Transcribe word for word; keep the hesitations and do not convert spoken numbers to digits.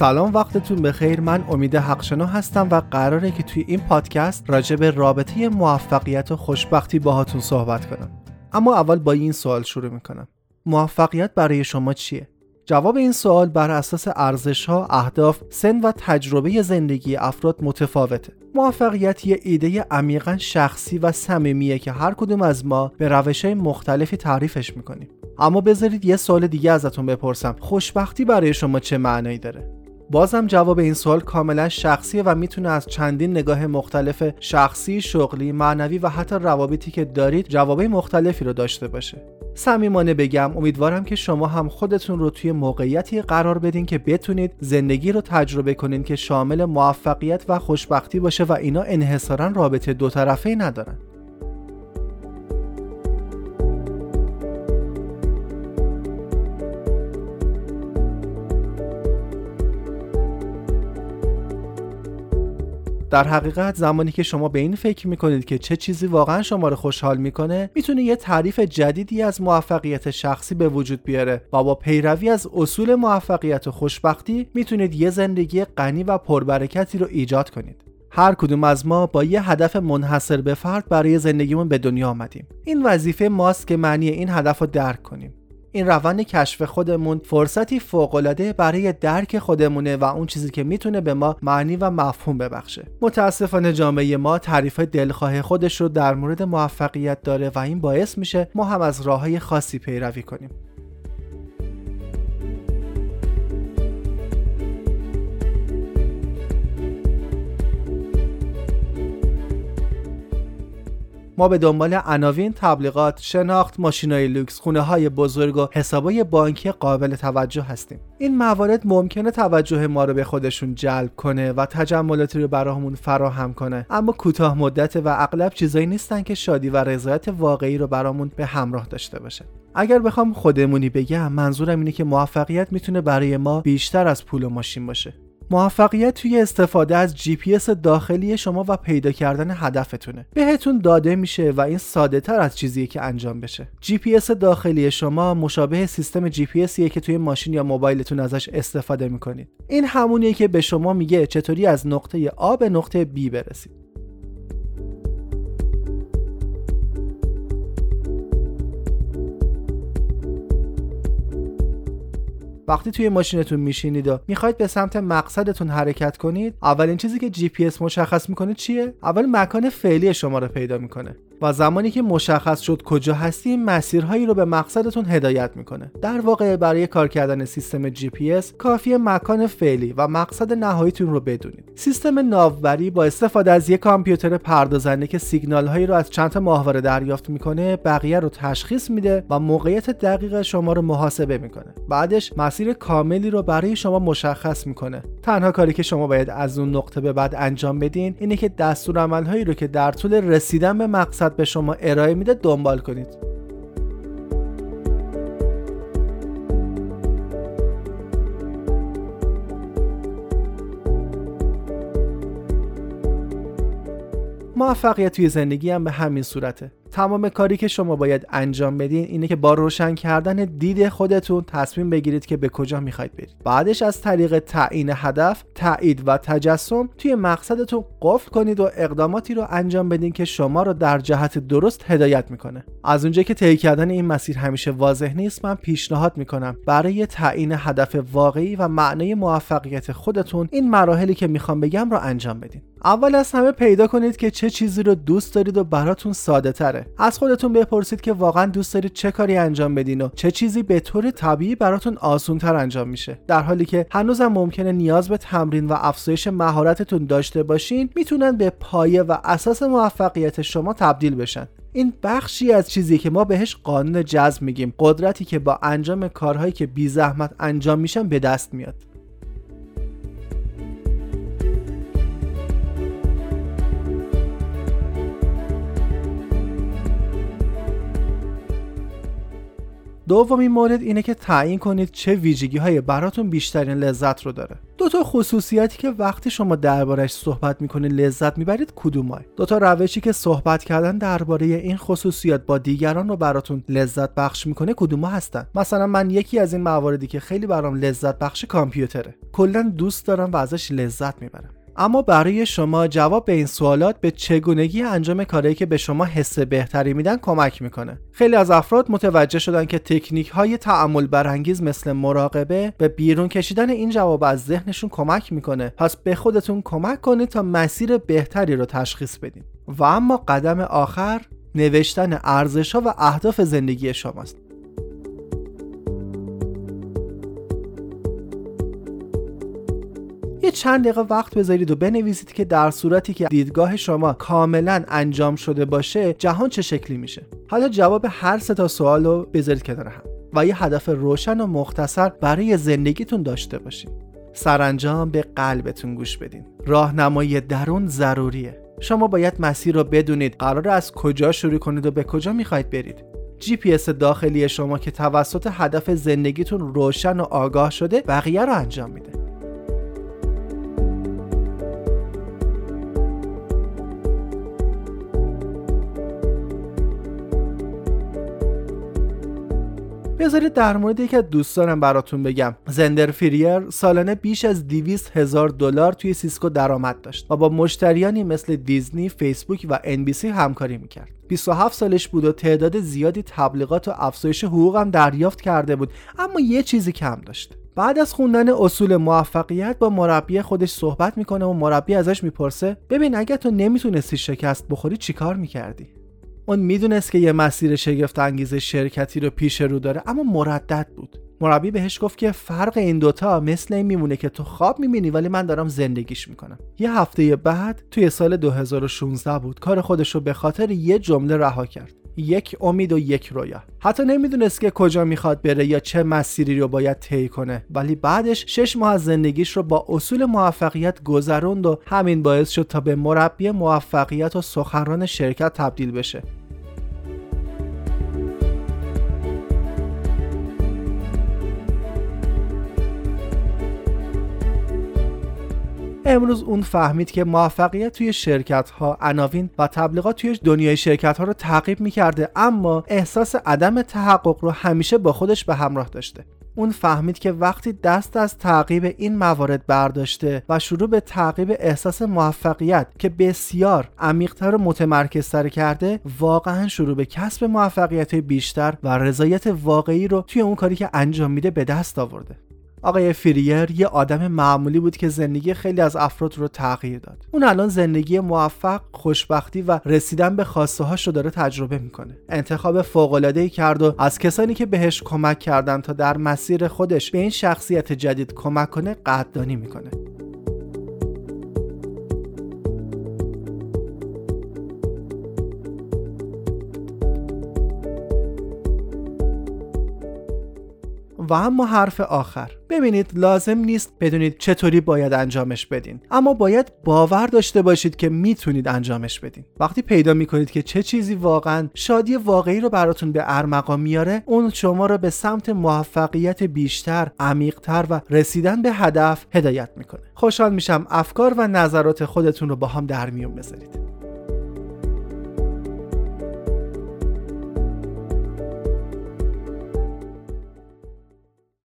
سلام، وقتتون بخیر. من امید حقشنا هستم و قراره که توی این پادکست راجع به رابطه موفقیت و خوشبختی باهاتون صحبت کنم. اما اول با این سوال شروع میکنم: موفقیت برای شما چیه؟ جواب این سوال بر اساس ارزش‌ها، اهداف، سن و تجربه زندگی افراد متفاوته. موفقیت یه ایده عمیقاً شخصی و صمیمیه که هر کدوم از ما به روش‌های مختلفی تعریفش می‌کنیم. اما بذارید یه سوال دیگه ازتون بپرسم: خوشبختی برای شما چه معنایی داره؟ بازم جواب این سوال کاملا شخصیه و میتونه از چندین نگاه مختلف شخصی، شغلی، معنوی و حتی روابطی که دارید جوابای مختلفی رو داشته باشه. صمیمانه بگم امیدوارم که شما هم خودتون رو توی موقعیتی قرار بدین که بتونید زندگی رو تجربه کنین که شامل موفقیت و خوشبختی باشه و اینا انحصاراً رابطه دو طرفه‌ای ندارن. در حقیقت زمانی که شما به این فکر میکنید که چه چیزی واقعا شما رو خوشحال میکنه، میتونه یه تعریف جدیدی از موفقیت شخصی به وجود بیاره و با پیروی از اصول موفقیت و خوشبختی میتونید یه زندگی غنی و پربرکتی رو ایجاد کنید. هر کدوم از ما با یه هدف منحصر به فرد برای زندگیمون به دنیا آمدیم. این وظیفه ماست که معنی این هدف رو درک کنیم. این روند کشف خودمون فرصتی فوق‌العاده برای درک خودمونه و اون چیزی که میتونه به ما معنی و مفهوم ببخشه. متاسفانه جامعه ما تعریف دلخواه خودش رو در مورد موفقیت داره و این باعث میشه ما هم از راههای خاصی پیروی کنیم. ما به دنبال عناوین، تبلیغات، شناخت، ماشینای لوکس، خونه‌های بزرگ و حسابای بانکی قابل توجه هستیم. این موارد ممکنه توجه ما رو به خودشون جلب کنه و تجملاتی رو برامون فراهم کنه، اما کوتاه مدت و اغلب چیزایی نیستن که شادی و رضایت واقعی رو برامون به همراه داشته باشه. اگر بخوام خودمونی بگم، منظورم اینه که موفقیت میتونه برای ما بیشتر از پول و ماشین باشه. موفقیت توی استفاده از جی پی اس داخلی شما و پیدا کردن هدفتونه. بهتون داده میشه و این ساده تر از چیزیه که انجام بشه. جی پی اس داخلی شما مشابه سیستم جی پی اسیه که توی ماشین یا موبایلتون ازش استفاده میکنید. این همونیه که به شما میگه چطوری از نقطه آ به نقطه بی برسید. وقتی توی ماشینتون میشینید و میخواید به سمت مقصدتون حرکت کنید، اولین چیزی که جی پی اس مشخص میکنه چیه؟ اول مکان فعلی شما رو پیدا میکنه و زمانی که مشخص شد کجا هستی، مسیرهایی رو به مقصدتون هدایت میکنه. در واقع برای کار کردن سیستم جی پی اس کافیه مکان فعلی و مقصد نهاییتون رو بدونید. سیستم ناوبری با استفاده از یک کامپیوتر پردازنده که سیگنال هایی رو از چند تا ماهواره دریافت میکنه، بقیه رو تشخیص میده و موقعیت دقیق شما رو محاسبه میکنه. بعدش مسیر کاملی رو برای شما مشخص میکنه. تنها کاری که شما باید از اون نقطه به بعد انجام بدین اینه که دستورالعمل هایی رو که در طول رسیدن به مقصد به شما ارائه میده دنبال کنید. موفقیت توی زندگی هم به همین صورته. تمام کاری که شما باید انجام بدین اینه که با روشن کردن دید خودتون تصمیم بگیرید که به کجا میخواید برید. بعدش از طریق تعیین هدف، تایید و تجسم توی مقصدتون قفل کنید و اقداماتی رو انجام بدین که شما رو در جهت درست هدایت میکنه. از اونجایی که طی کردن این مسیر همیشه واضح نیست، من پیشنهاد میکنم برای تعیین هدف واقعی و معنای موفقیت خودتون این مراحلی که میخوام بگم رو انجام بدین. اول از همه پیدا کنید که چه چیزی رو دوست دارید و براتون ساده تره. از خودتون بپرسید که واقعا دوست دارید چه کاری انجام بدین و چه چیزی به طور طبیعی براتون آسون تر انجام میشه. در حالی که هنوزم ممکنه نیاز به تمرین و افزایش مهارتتون داشته باشین، میتونن به پایه و اساس موفقیت شما تبدیل بشن. این بخشی از چیزی که ما بهش قانون جذب میگیم، قدرتی که با انجام کارهایی که بی زحمت انجام میشن به دست میاد. دومین مورد اینه که تعیین کنید چه ویژگی‌های براتون بیشترین لذت رو داره. دو تا خصوصیتی که وقتی شما دربارش صحبت می‌کنید لذت می‌برید کدومه؟ دو تا روشی که صحبت کردن درباره این خصوصیات با دیگران رو براتون لذت بخش می‌کنه کدوم‌ها هستن؟ مثلا من یکی از این مواردی که خیلی برام لذت بخش کامپیوتره. کلاً دوست دارم و ازش لذت می‌برم. اما برای شما جواب به این سوالات به چگونگی انجام کارهایی که به شما حس بهتری میدن کمک میکنه. خیلی از افراد متوجه شدن که تکنیک‌های تأمل برانگیز مثل مراقبه به بیرون کشیدن این جواب از ذهنشون کمک میکنه. پس به خودتون کمک کنید تا مسیر بهتری رو تشخیص بدید. و اما قدم آخر نوشتن ارزش‌ها و اهداف زندگی شماست. یه چند دقیقه وقت بذارید و بنویسید که در صورتی که دیدگاه شما کاملا انجام شده باشه جهان چه شکلی میشه. حالا جواب هر سه تا سوال رو بذارید کنار هم و یه هدف روشن و مختصر برای زندگیتون داشته باشید. سرانجام به قلبتون گوش بدین. راهنمایی درون ضروریه. شما باید مسیر رو بدونید، قراره از کجا شروع کنید و به کجا میخواید برید. جی پی اس داخلی شما که توسط هدف زندگیتون روشن و آگاه شده بقیه رو انجام میده. بذارید در مورد یکی از دوستانم براتون بگم. زندر فریر سالانه بیش از دویست هزار دلار توی سیسکو درآمد داشت و با مشتریانی مثل دیزنی، فیسبوک و ان بی سی همکاری میکرد. بیست و هفت سالش بود و تعداد زیادی تبلیغات و افزایش حقوق هم دریافت کرده بود، اما یه چیزی کم داشت. بعد از خوندن اصول موفقیت با مربی خودش صحبت میکنه و مربی ازش میپرسه ببین اگه تو نمیتونستی شکست بخوری چیکار میکردی؟ اون میدونست که یه مسیر شگفت انگیز شرکتی رو پیش رو داره اما مردد بود. مربی بهش گفت که فرق این دوتا مثل این میمونه که تو خواب میبینی ولی من دارم زندگیش میکنم. یه هفته بعد توی سال دو هزار و شانزده بود کار خودش رو به خاطر یه جمله رها کرد. یک امید و یک رویا. حتی نمیدونست که کجا میخواد بره یا چه مسیری رو باید طی کنه، ولی بعدش شش ماه از زندگیش رو با اصول موفقیت گذروند و همین باعث شد تا به مربی موفقیت و سخنران شرکت تبدیل بشه. امروز اون فهمید که موفقیت توی شرکت‌ها، عناوین و تبلیغات توی دنیای شرکت‌ها رو تعقیب می‌کرده، اما احساس عدم تحقق رو همیشه با خودش به همراه داشته. اون فهمید که وقتی دست از تعقیب این موارد برداشته و شروع به تعقیب احساس موفقیت که بسیار عمیق‌تر و متمرکزتر کرده، واقعاً شروع به کسب موفقیت بیشتر و رضایت واقعی رو توی اون کاری که انجام میده به دست آورده. آقای فریر یه آدم معمولی بود که زندگی خیلی از افراد رو تغییر داد. اون الان زندگی موفق، خوشبختی و رسیدن به خواسته هاش رو داره تجربه میکنه. انتخاب فوق‌العاده‌ای کرد و از کسانی که بهش کمک کردن تا در مسیر خودش به این شخصیت جدید کمک کنه قدردانی میکنه. و اما حرف آخر، ببینید لازم نیست بدونید چطوری باید انجامش بدین، اما باید باور داشته باشید که میتونید انجامش بدین. وقتی پیدا میکنید که چه چیزی واقعا شادی واقعی رو براتون به ارمغان میاره، اون شما رو به سمت موفقیت بیشتر، عمیق‌تر و رسیدن به هدف هدایت میکنه. خوشحال میشم افکار و نظرات خودتون رو با هم در میون بذارید.